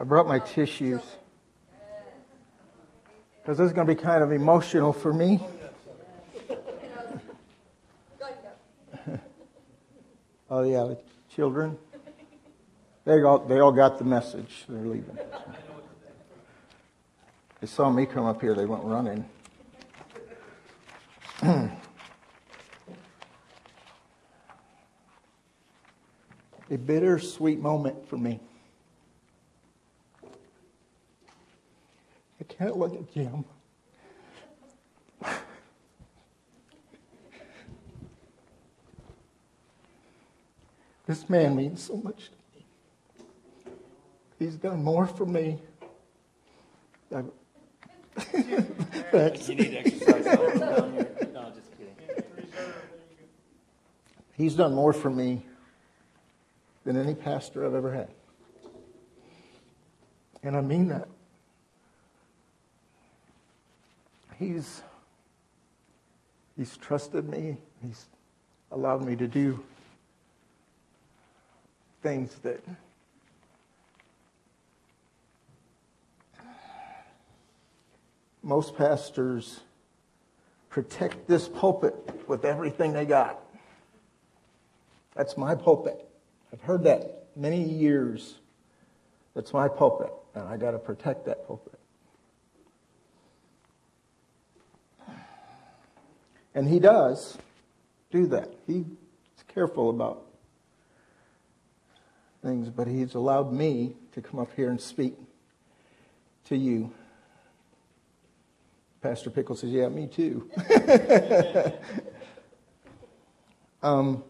I brought my tissues because this is going to be kind of emotional for me. Oh, yeah, the children. They all got the message. They're leaving. They saw me come up here. They went running. A bittersweet moment for me. I can't look at Jim. This man means so much to me. He's done more for me. Thanks. You need to exercise. No, just kidding. He's done more for me than any pastor I've ever had. And I mean that. He's trusted me. He's allowed me to do things that most pastors protect this pulpit with everything they got. That's my pulpit. I've heard that many years. That's my pulpit, and I got to protect that pulpit. And he does do that. He's careful about things, but he's allowed me to come up here and speak to you. Pastor Pickle says, yeah, me too. But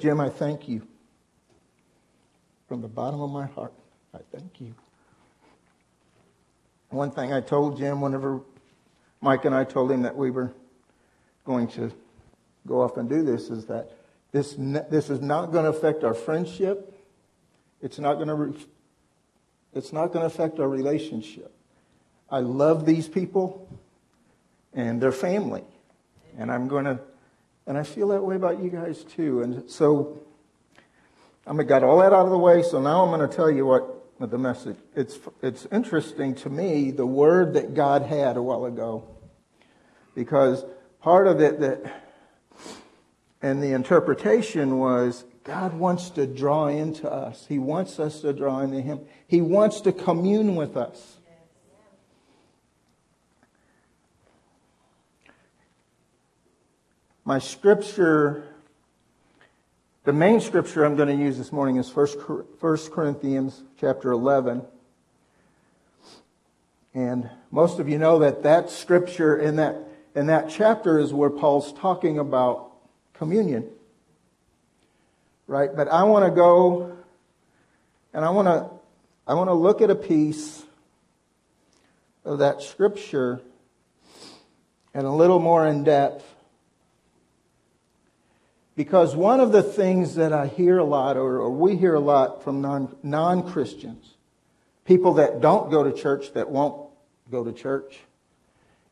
Jim, I thank you. From the bottom of my heart, I thank you. One thing I told Jim whenever Mike and I told him that we were going to go off and do this is that this is not going to affect our friendship. It's not going to affect our relationship. I love these people and their family. And and I feel that way about you guys too. And so I got all that out of the way. So now I'm going to tell you what the message. It's interesting to me, the word that God had a while ago, because part of it and the interpretation was God wants to draw into us. He wants us to draw into Him. He wants to commune with us. My scripture, the main scripture I'm going to use this morning is First Corinthians chapter 11. And most of you know that scripture in that chapter is where Paul's talking about communion. Right? But I want to go and I want to look at a piece of that scripture and a little more in depth. Because one of the things that I hear a lot, or we hear a lot from non-Christians, people that don't go to church, that won't go to church,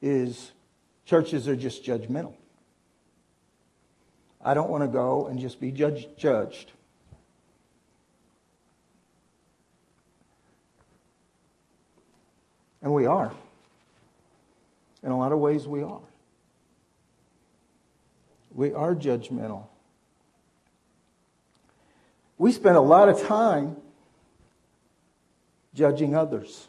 is churches are just judgmental. I don't want to go and just be judged. And we are. In a lot of ways, we are. We are judgmental. We spend a lot of time judging others.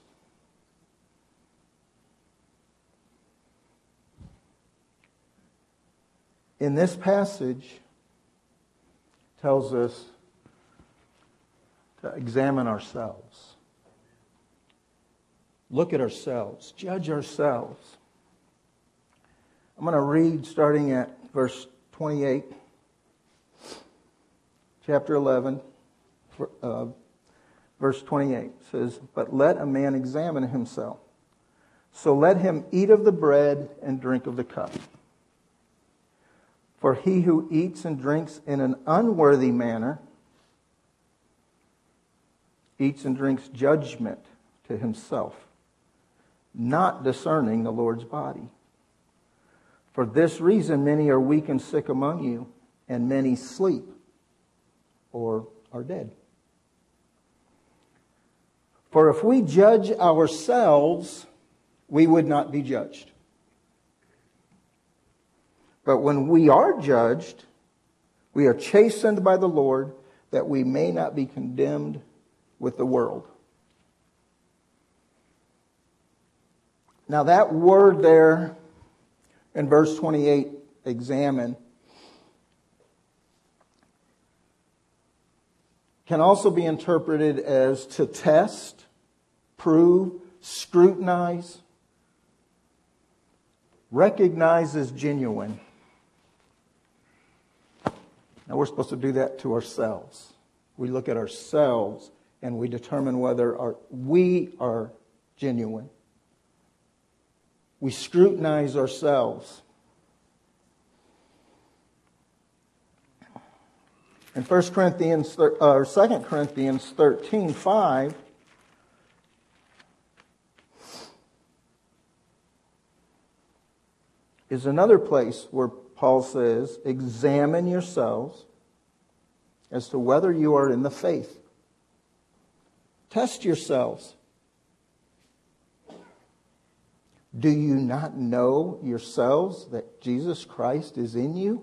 In this passage, it tells us to examine ourselves. Look at ourselves. Judge ourselves. I'm going to read starting at verse 28, chapter 11, verse 28 says, "But let a man examine himself, so let him eat of the bread and drink of the cup. For he who eats and drinks in an unworthy manner eats and drinks judgment to himself, not discerning the Lord's body. For this reason, many are weak and sick among you, and many sleep or are dead." For if we judge ourselves, we would not be judged. But when we are judged, we are chastened by the Lord, that we may not be condemned with the world. Now that word there in verse 28, examine, can also be interpreted as to test, prove, scrutinize, recognize as genuine. Now we're supposed to do that to ourselves. We look at ourselves and we determine whether we are genuine. We scrutinize ourselves. In Second Corinthians 13:5, is another place where Paul says, examine yourselves as to whether you are in the faith. Test yourselves. Do you not know yourselves that Jesus Christ is in you?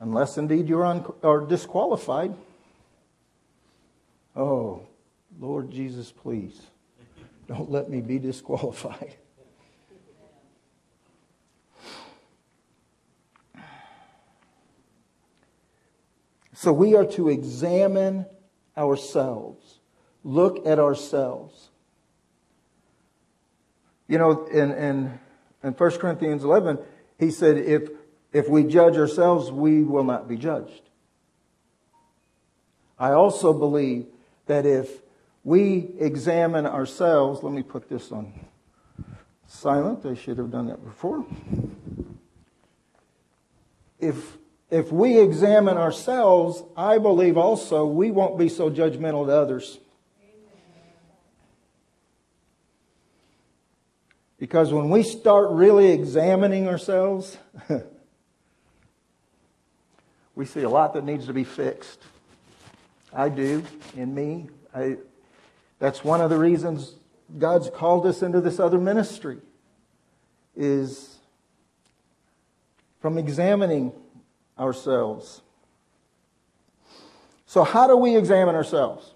Unless indeed you are disqualified. Oh, Lord Jesus, please don't let me be disqualified. So we are to examine ourselves, look at ourselves. You know, in 1 Corinthians 11, he said, if we judge ourselves, we will not be judged. I also believe that if we examine ourselves, let me put this on silent. I should have done that before. If we examine ourselves, I believe also we won't be so judgmental to others. Because when we start really examining ourselves, we see a lot that needs to be fixed. I do, in me. That's one of the reasons God's called us into this other ministry, is from examining ourselves. So how do we examine ourselves?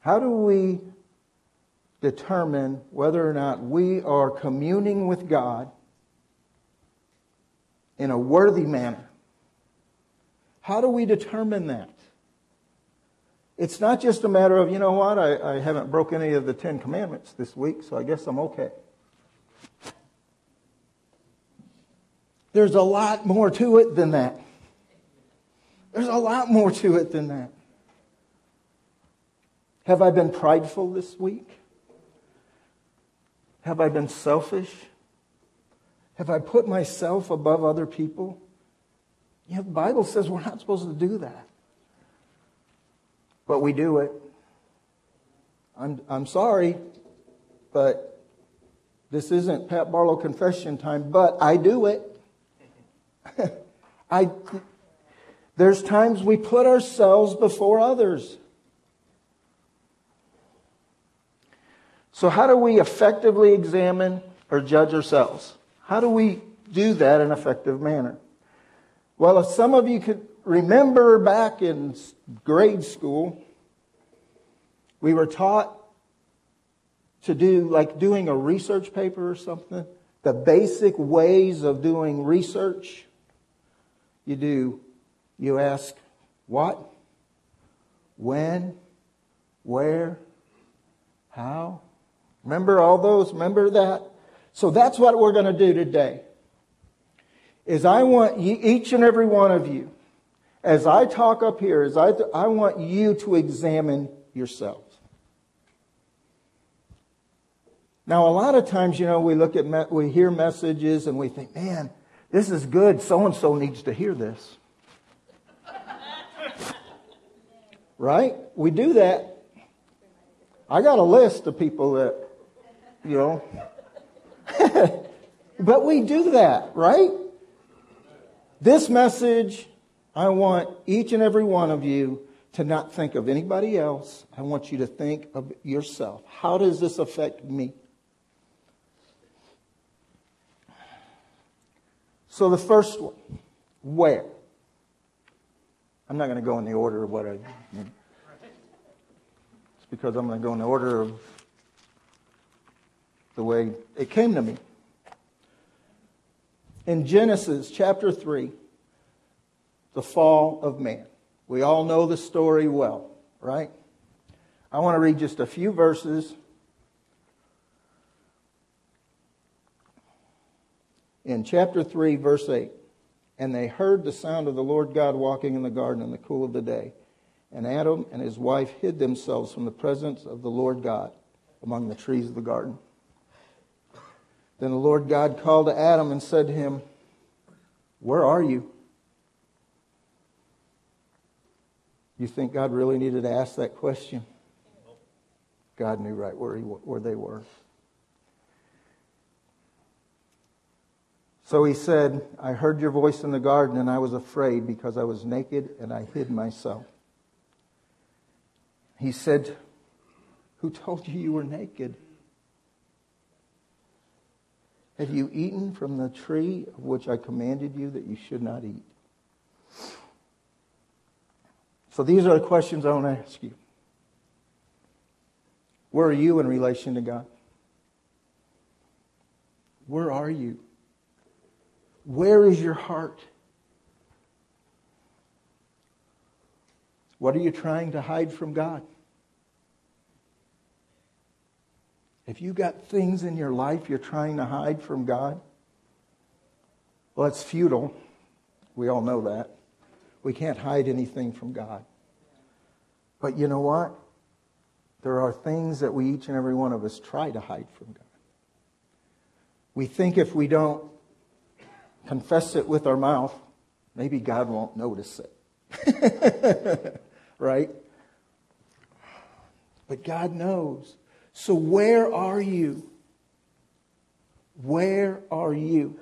How do we determine whether or not we are communing with God in a worthy manner? How do we determine that? It's not just a matter of, you know what, I haven't broken any of the 10 commandments this week, so I guess I'm okay. There's a lot more to it than that. There's a lot more to it than that. Have I been prideful this week? Have I been selfish? Have I put myself above other people? You know, the Bible says we're not supposed to do that. But we do it. I'm sorry, but this isn't Pat Barlow confession time, but I do it. There's times we put ourselves before others. So how do we effectively examine or judge ourselves? How do we do that in an effective manner? Well, if some of you could remember back in grade school, we were taught to do, like doing a research paper or something, the basic ways of doing research. You ask what, when, where, how. Remember all those, remember that? So that's what we're going to do today. Is I want you, each and every one of you, as I talk up here, I want you to examine yourselves. Now a lot of times, you know, we hear messages and we think, man, this is good. So-and-so needs to hear this. Right? We do that. I got a list of people that, you know. But we do that, right? This message, I want each and every one of you to not think of anybody else. I want you to think of yourself. How does this affect me? So the first one, where? I'm not going to go in the order of what I... It's because I'm going to go in the order of the way it came to me. In Genesis chapter 3, the fall of man. We all know the story well, right? I want to read just a few verses in chapter 3, verse 8. And they heard the sound of the Lord God walking in the garden in the cool of the day. And Adam and his wife hid themselves from the presence of the Lord God among the trees of the garden. Then the Lord God called to Adam and said to him, "Where are you?" You think God really needed to ask that question? God knew right where they were. So he said, "I heard your voice in the garden and I was afraid because I was naked and I hid myself." He said, "Who told you you were naked? Have you eaten from the tree of which I commanded you that you should not eat?" So these are the questions I want to ask you. Where are you in relation to God? Where are you? Where is your heart? What are you trying to hide from God? If you got things in your life you're trying to hide from God, well, it's futile. We all know that. We can't hide anything from God. But you know what? There are things that we, each and every one of us, try to hide from God. We think if we don't confess it with our mouth, maybe God won't notice it. Right? But God knows. So where are you? Where are you?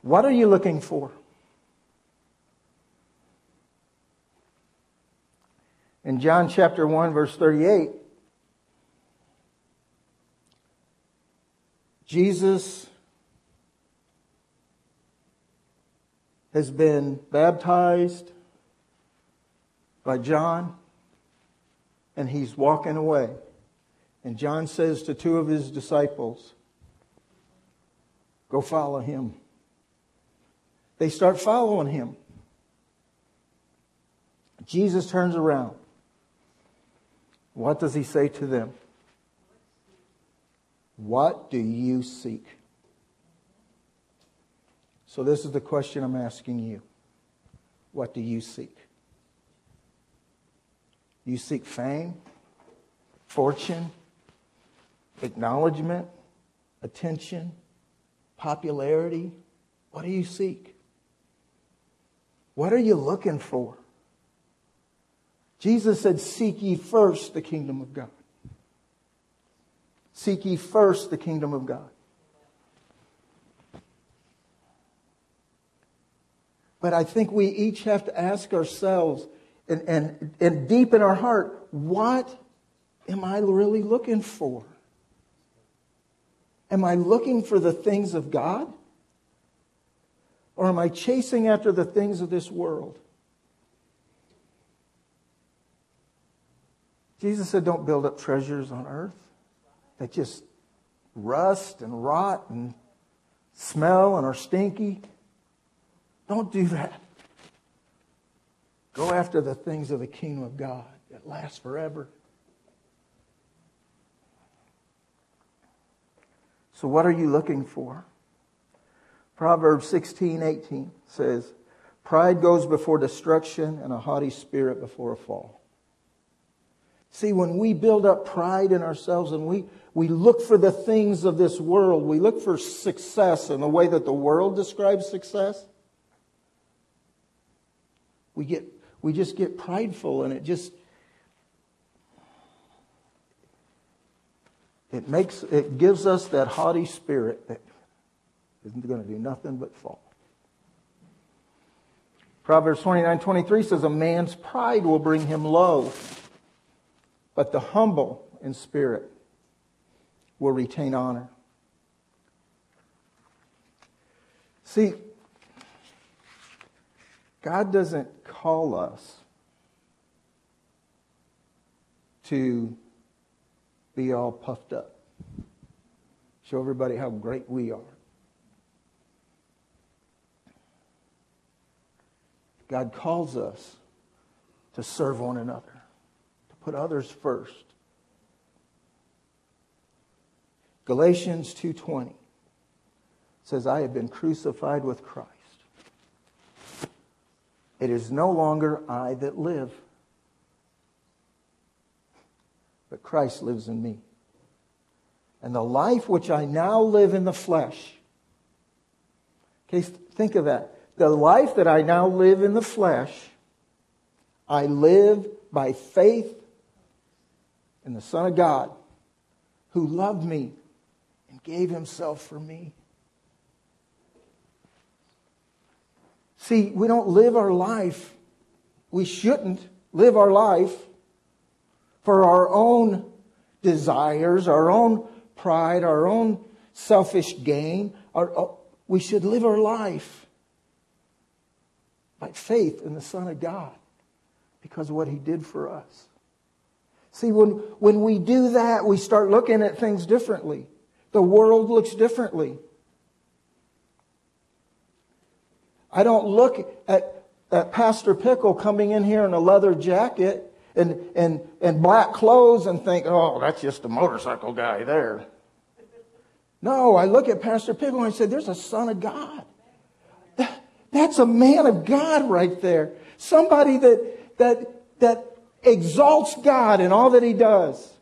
What are you looking for? In John chapter 1, verse 38, Jesus has been baptized by John, and he's walking away. And John says to two of his disciples, "Go follow him." They start following him. Jesus turns around. What does he say to them? "What do you seek?" So this is the question I'm asking you. What do you seek? You seek fame, fortune, acknowledgement, attention, popularity. What do you seek? What are you looking for? Jesus said, "Seek ye first the kingdom of God." Seek ye first the kingdom of God. But I think we each have to ask ourselves and deep in our heart, what am I really looking for? Am I looking for the things of God? Or am I chasing after the things of this world? Jesus said, "Don't build up treasures on earth that just rust and rot and smell and are stinky. Don't do that. Go after the things of the kingdom of God that last forever." So what are you looking for? Proverbs 16:18 says, "Pride goes before destruction and a haughty spirit before a fall." See, when we build up pride in ourselves and we look for the things of this world, we look for success in the way that the world describes success, we just get prideful, and it just It gives us that haughty spirit that isn't going to do nothing but fall. Proverbs 29:23 says, "A man's pride will bring him low, but the humble in spirit will retain honor." See, God doesn't call us to be all puffed up, show everybody how great we are. God calls us to serve one another, to put others first. Galatians 2:20 says, "I have been crucified with Christ. It is no longer I that live, but Christ lives in me. And the life which I now live in the flesh." Okay, think of that. The life that I now live in the flesh, I live by faith in the Son of God, who loved me and gave himself for me. See, we don't live our life. We shouldn't live our life for our own desires, our own pride, our own selfish gain. We should live our life by faith in the Son of God because of what He did for us. See, when we do that, we start looking at things differently. The world looks differently. I don't look at Pastor Pickle coming in here in a leather jacket and black clothes and think, "Oh, that's just a motorcycle guy there." No, I look at Pastor Pickle and I say, "There's a son of God. That's a man of God right there. Somebody that exalts God in all that he does."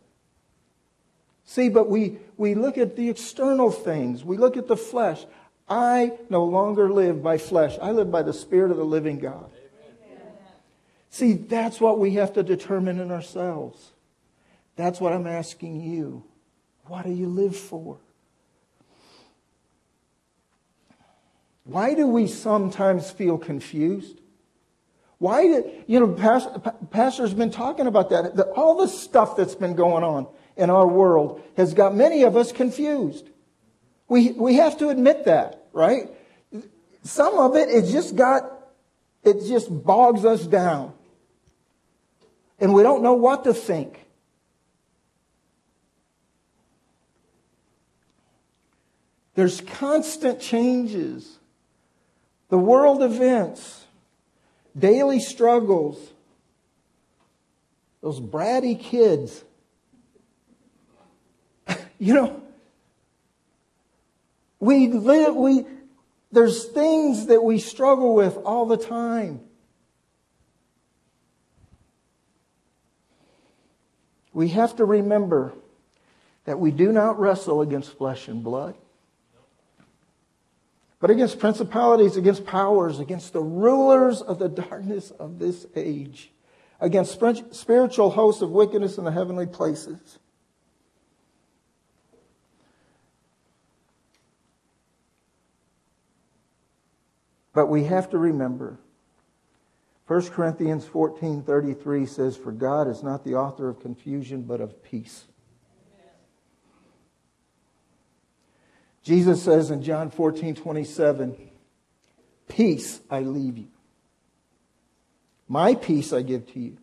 See, but we look at the external things. We look at the flesh. I no longer live by flesh. I live by the Spirit of the living God. See, that's what we have to determine in ourselves. That's what I'm asking you. What do you live for? Why do we sometimes feel confused? Why did, Pastor's been talking about that. All the stuff that's been going on in our world has got many of us confused. We have to admit that, right? Some of it, it just bogs us down. And we don't know what to think. There's constant changes. The world events. Daily struggles. Those bratty kids. There's things that we struggle with all the time. We have to remember that we do not wrestle against flesh and blood, but against principalities, against powers, against the rulers of the darkness of this age, against spiritual hosts of wickedness in the heavenly places. But we have to remember, 1 Corinthians 14:33 says, "For God is not the author of confusion, but of peace." Amen. Jesus says in John 14:27, "Peace I leave you. My peace I give to you.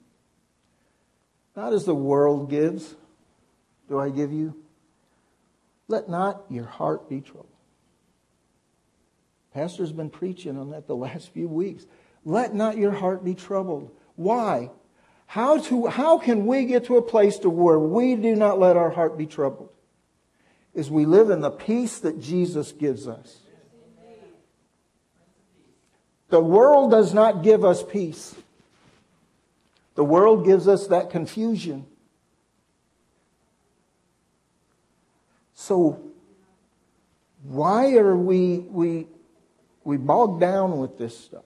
Not as the world gives, do I give you. Let not your heart be troubled." Pastor's been preaching on that the last few weeks. Let not your heart be troubled. Why? How can we get to a place to where we do not let our heart be troubled? Is we live in the peace that Jesus gives us. The world does not give us peace. The world gives us that confusion. So why are we bogged down with this stuff?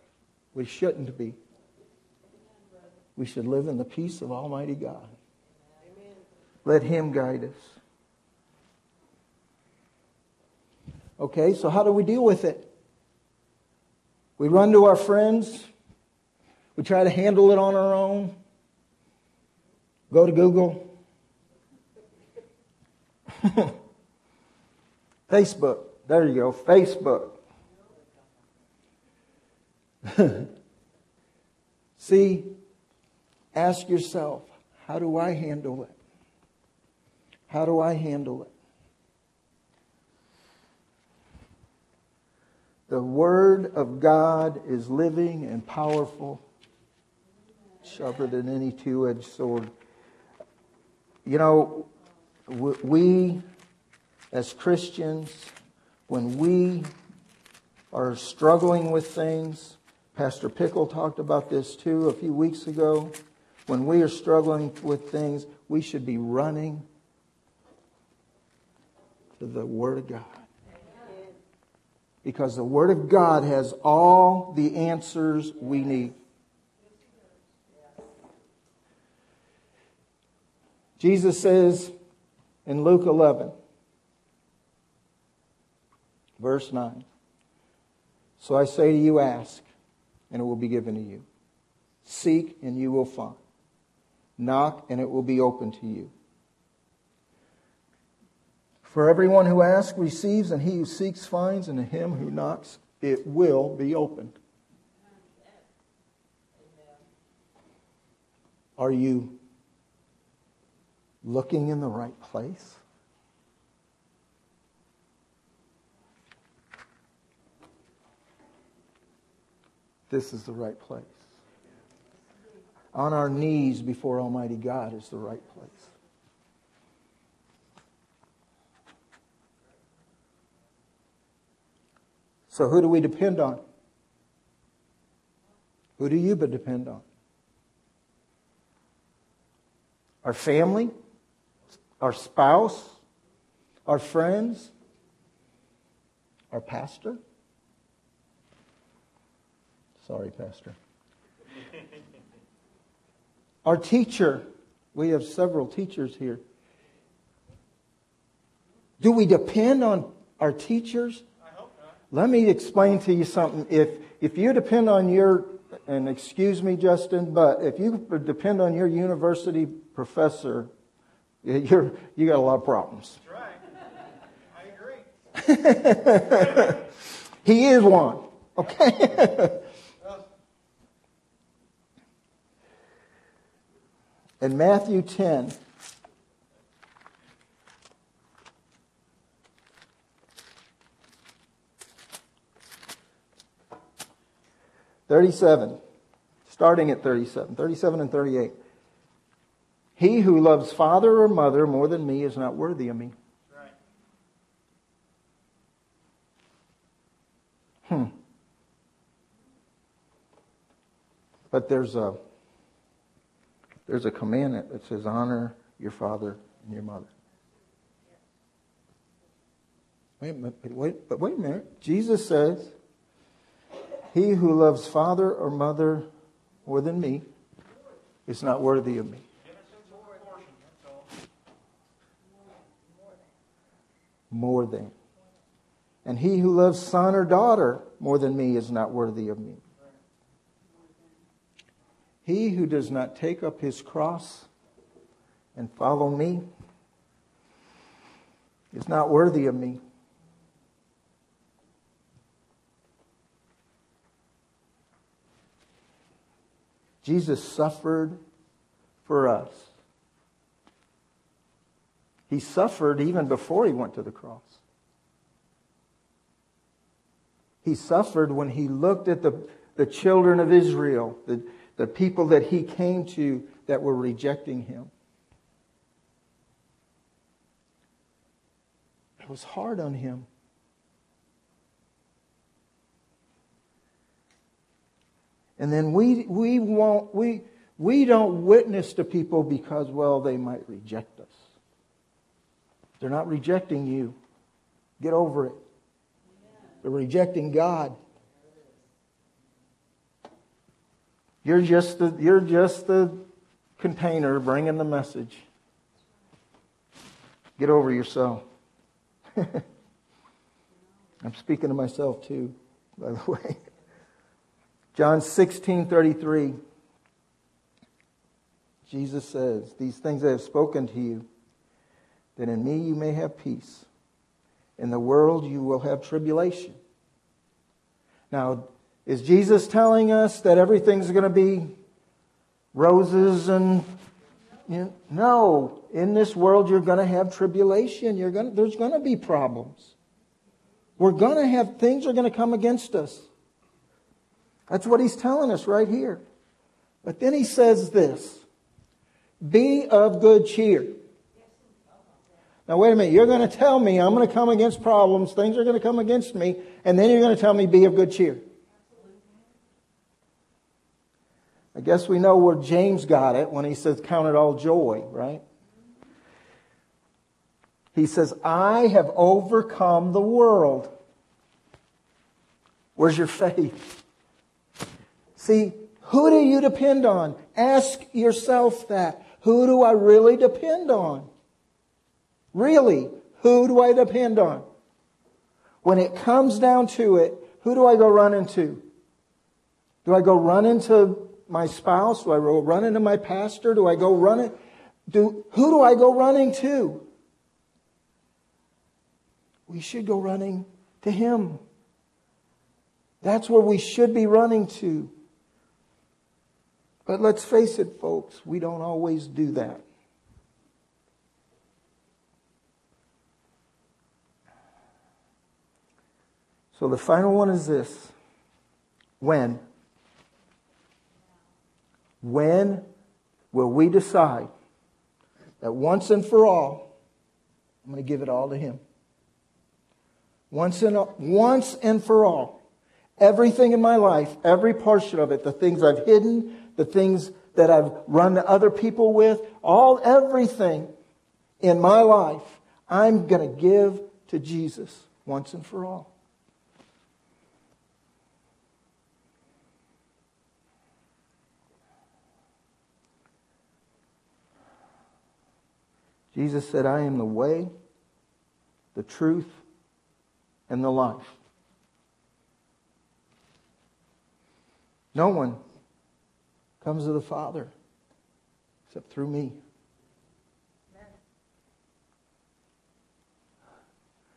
We shouldn't be. We should live in the peace of Almighty God. Amen. Let Him guide us. Okay, so how do we deal with it? We run to our friends. We try to handle it on our own. Go to Google. Facebook. There you go. Facebook. See, ask yourself, how do I handle it? How do I handle it? The Word of God is living and powerful, sharper than any two-edged sword. You know, we as Christians, when we are struggling with things, Pastor Pickle talked about this too a few weeks ago. When we are struggling with things, we should be running to the Word of God. Because the Word of God has all the answers we need. Jesus says in Luke 11, verse 9, "So I say to you, ask, and it will be given to you. Seek, and you will find. Knock, and it will be opened to you. For everyone who asks receives, and he who seeks finds, and to him who knocks it will be opened." Are you looking in the right place? This is the right place. On our knees before Almighty God is the right place. So who do we depend on? Who do you depend on? Our family? Our spouse? Our friends? Our pastor? Sorry, pastor. Our teacher. We have several teachers here. Do we depend on our teachers? Let me explain to you something. If you depend on your, and excuse me, Justin, but if you depend on your university professor, you got a lot of problems. That's right. I agree. He is one. Okay. In Matthew 10. Starting at 37 and 38. "He who loves father or mother more than me is not worthy of me." Right. But there's a commandment that says, "Honor your father and your mother." Wait a minute. Jesus says, "He who loves father or mother more than me is not worthy of me." More than. "And he who loves son or daughter more than me is not worthy of me. He who does not take up his cross and follow me is not worthy of me." Jesus suffered for us. He suffered even before he went to the cross. He suffered when he looked at the children of Israel, the people that he came to that were rejecting him. It was hard on him. And then we don't witness to people because, well, they might reject us. They're not rejecting you. Get over it. They're rejecting God. You're just the container bringing the message. Get over yourself. I'm speaking to myself too, by the way. John 16:33. Jesus says, "These things I have spoken to you, that in me you may have peace. In the world you will have tribulation." Now, is Jesus telling us that everything's going to be roses and... No, in this world you're going to have tribulation. There's going to be problems. We're going to have things are going to come against us. That's what he's telling us right here. But then he says this, "Be of good cheer." Now, wait a minute. You're going to tell me I'm going to come against problems. Things are going to come against me. And then you're going to tell me be of good cheer. I guess we know where James got it when he says, "Count it all joy," right? He says, "I have overcome the world." Where's your faith? See, who do you depend on? Ask yourself that. Who do I really depend on? Really, who do I depend on? When it comes down to it, who do I go running to? Do I go running to my spouse? Do I go running to my pastor? Do I go running? Who do I go running to? We should go running to Him. That's where we should be running to. But let's face it, folks, we don't always do that. So the final one is this. When will we decide that once and for all, I'm going to give it all to Him? Once and for all, everything in my life, every portion of it, the things I've hidden, the things that I've run to other people with, everything in my life, I'm going to give to Jesus once and for all. Jesus said, "I am the way, the truth, and the life." No one comes to the Father except through me. Amen.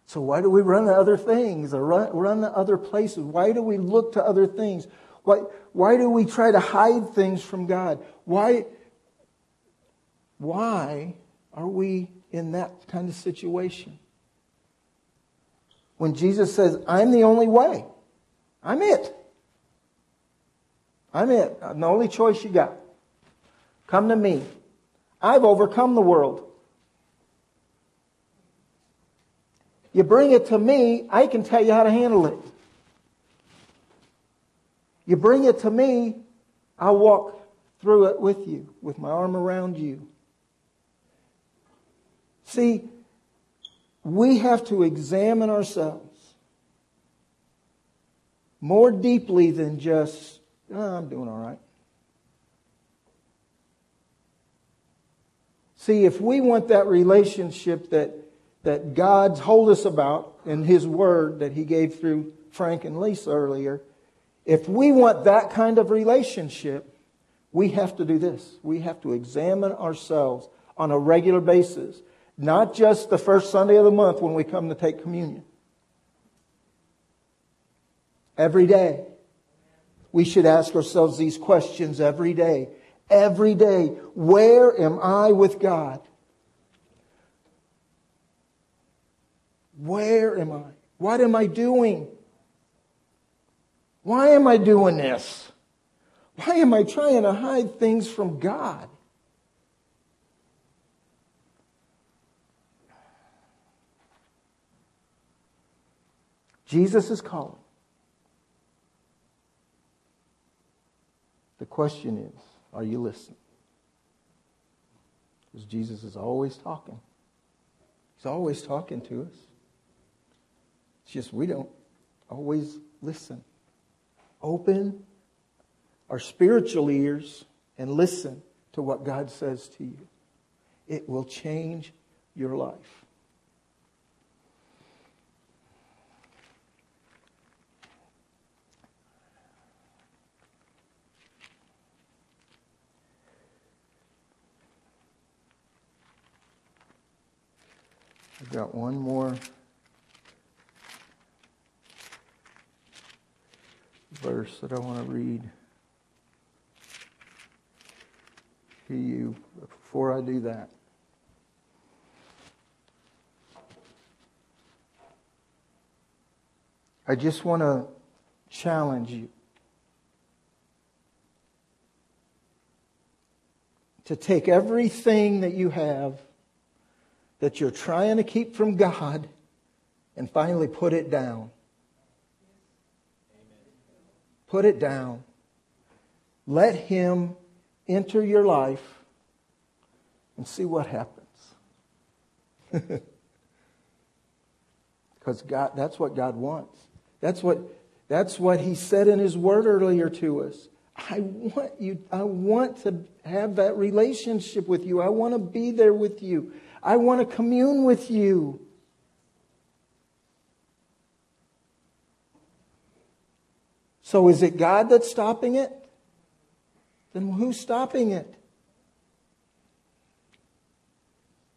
So why do we run to other things or run to other places? Why do we look to other things? Why do we try to hide things from God? Why are we in that kind of situation? When Jesus says, "I'm the only way. I'm it. I'm it. I'm the only choice you got. Come to me. I've overcome the world. You bring it to me, I can tell you how to handle it. You bring it to me, I'll walk through it with you, with my arm around you." See, we have to examine ourselves more deeply than just, "I'm doing all right." See, if we want that relationship that God told us about in His Word that He gave through Frank and Lisa earlier, if we want that kind of relationship, we have to do this. We have to examine ourselves on a regular basis. Not just the first Sunday of the month when we come to take communion. Every day. We should ask ourselves these questions every day. Every day. Where am I with God? Where am I? What am I doing? Why am I doing this? Why am I trying to hide things from God? Jesus is calling. The question is, are you listening? Because Jesus is always talking. He's always talking to us. It's just we don't always listen. Open our spiritual ears and listen to what God says to you. It will change your life. got one more verse that I want to read to you before I do that. I just want to challenge you to take everything that you have that you're trying to keep from God and finally put it down. Put it down. Let Him enter your life and see what happens. Because God, that's what God wants. That's what He said in His Word earlier to us. I want you. I want to have that relationship with you. I want to be there with you. I want to commune with you. So is it God that's stopping it? Then who's stopping it?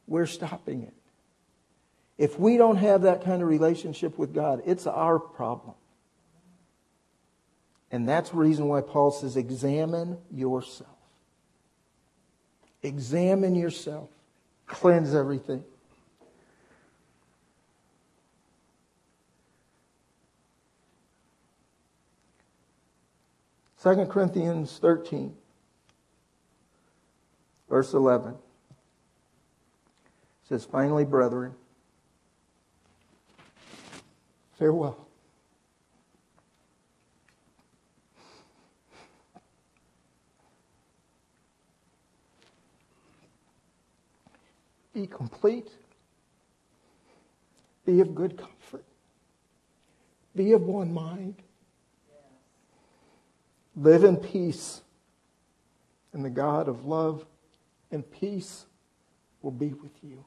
We're stopping it. If we don't have that kind of relationship with God, it's our problem. And that's the reason why Paul says, examine yourself. Examine yourself. Cleanse everything. Second Corinthians 13, verse 11. It says, finally, brethren, farewell. Be complete. Be of good comfort. Be of one mind. Live in peace, and the God of love and peace will be with you.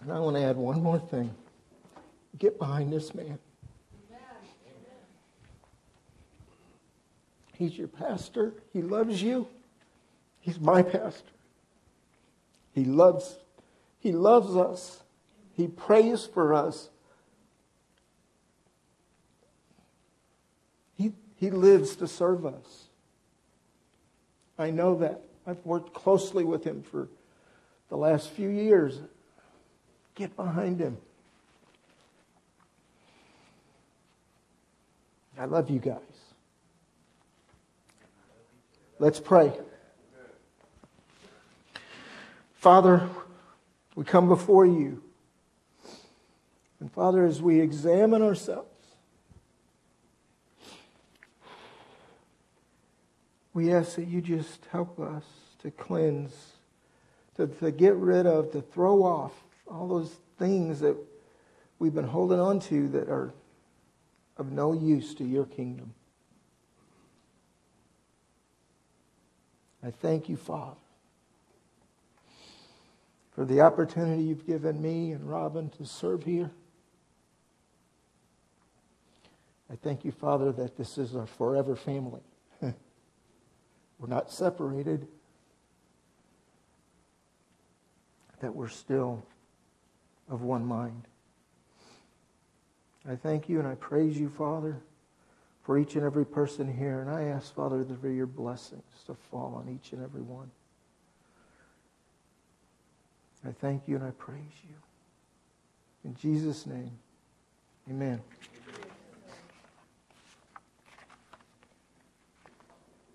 And I want to add one more thing. Get behind this man. He's your pastor. He loves you. He's my pastor. He loves us. He prays for us. He lives to serve us. I know that. I've worked closely with him for the last few years. Get behind him. I love you guys. Let's pray. Father, we come before you. And Father, as we examine ourselves, we ask that you just help us to cleanse, to get rid of, to throw off all those things that we've been holding on to that are of no use to your kingdom. I thank you, Father, for the opportunity you've given me and Robin to serve here. I thank you, Father, that this is our forever family. We're not separated, that we're still of one mind. I thank you and I praise you, Father, for each and every person here. And I ask, Father, for your blessings to fall on each and every one. I thank you and I praise you. In Jesus' name, amen.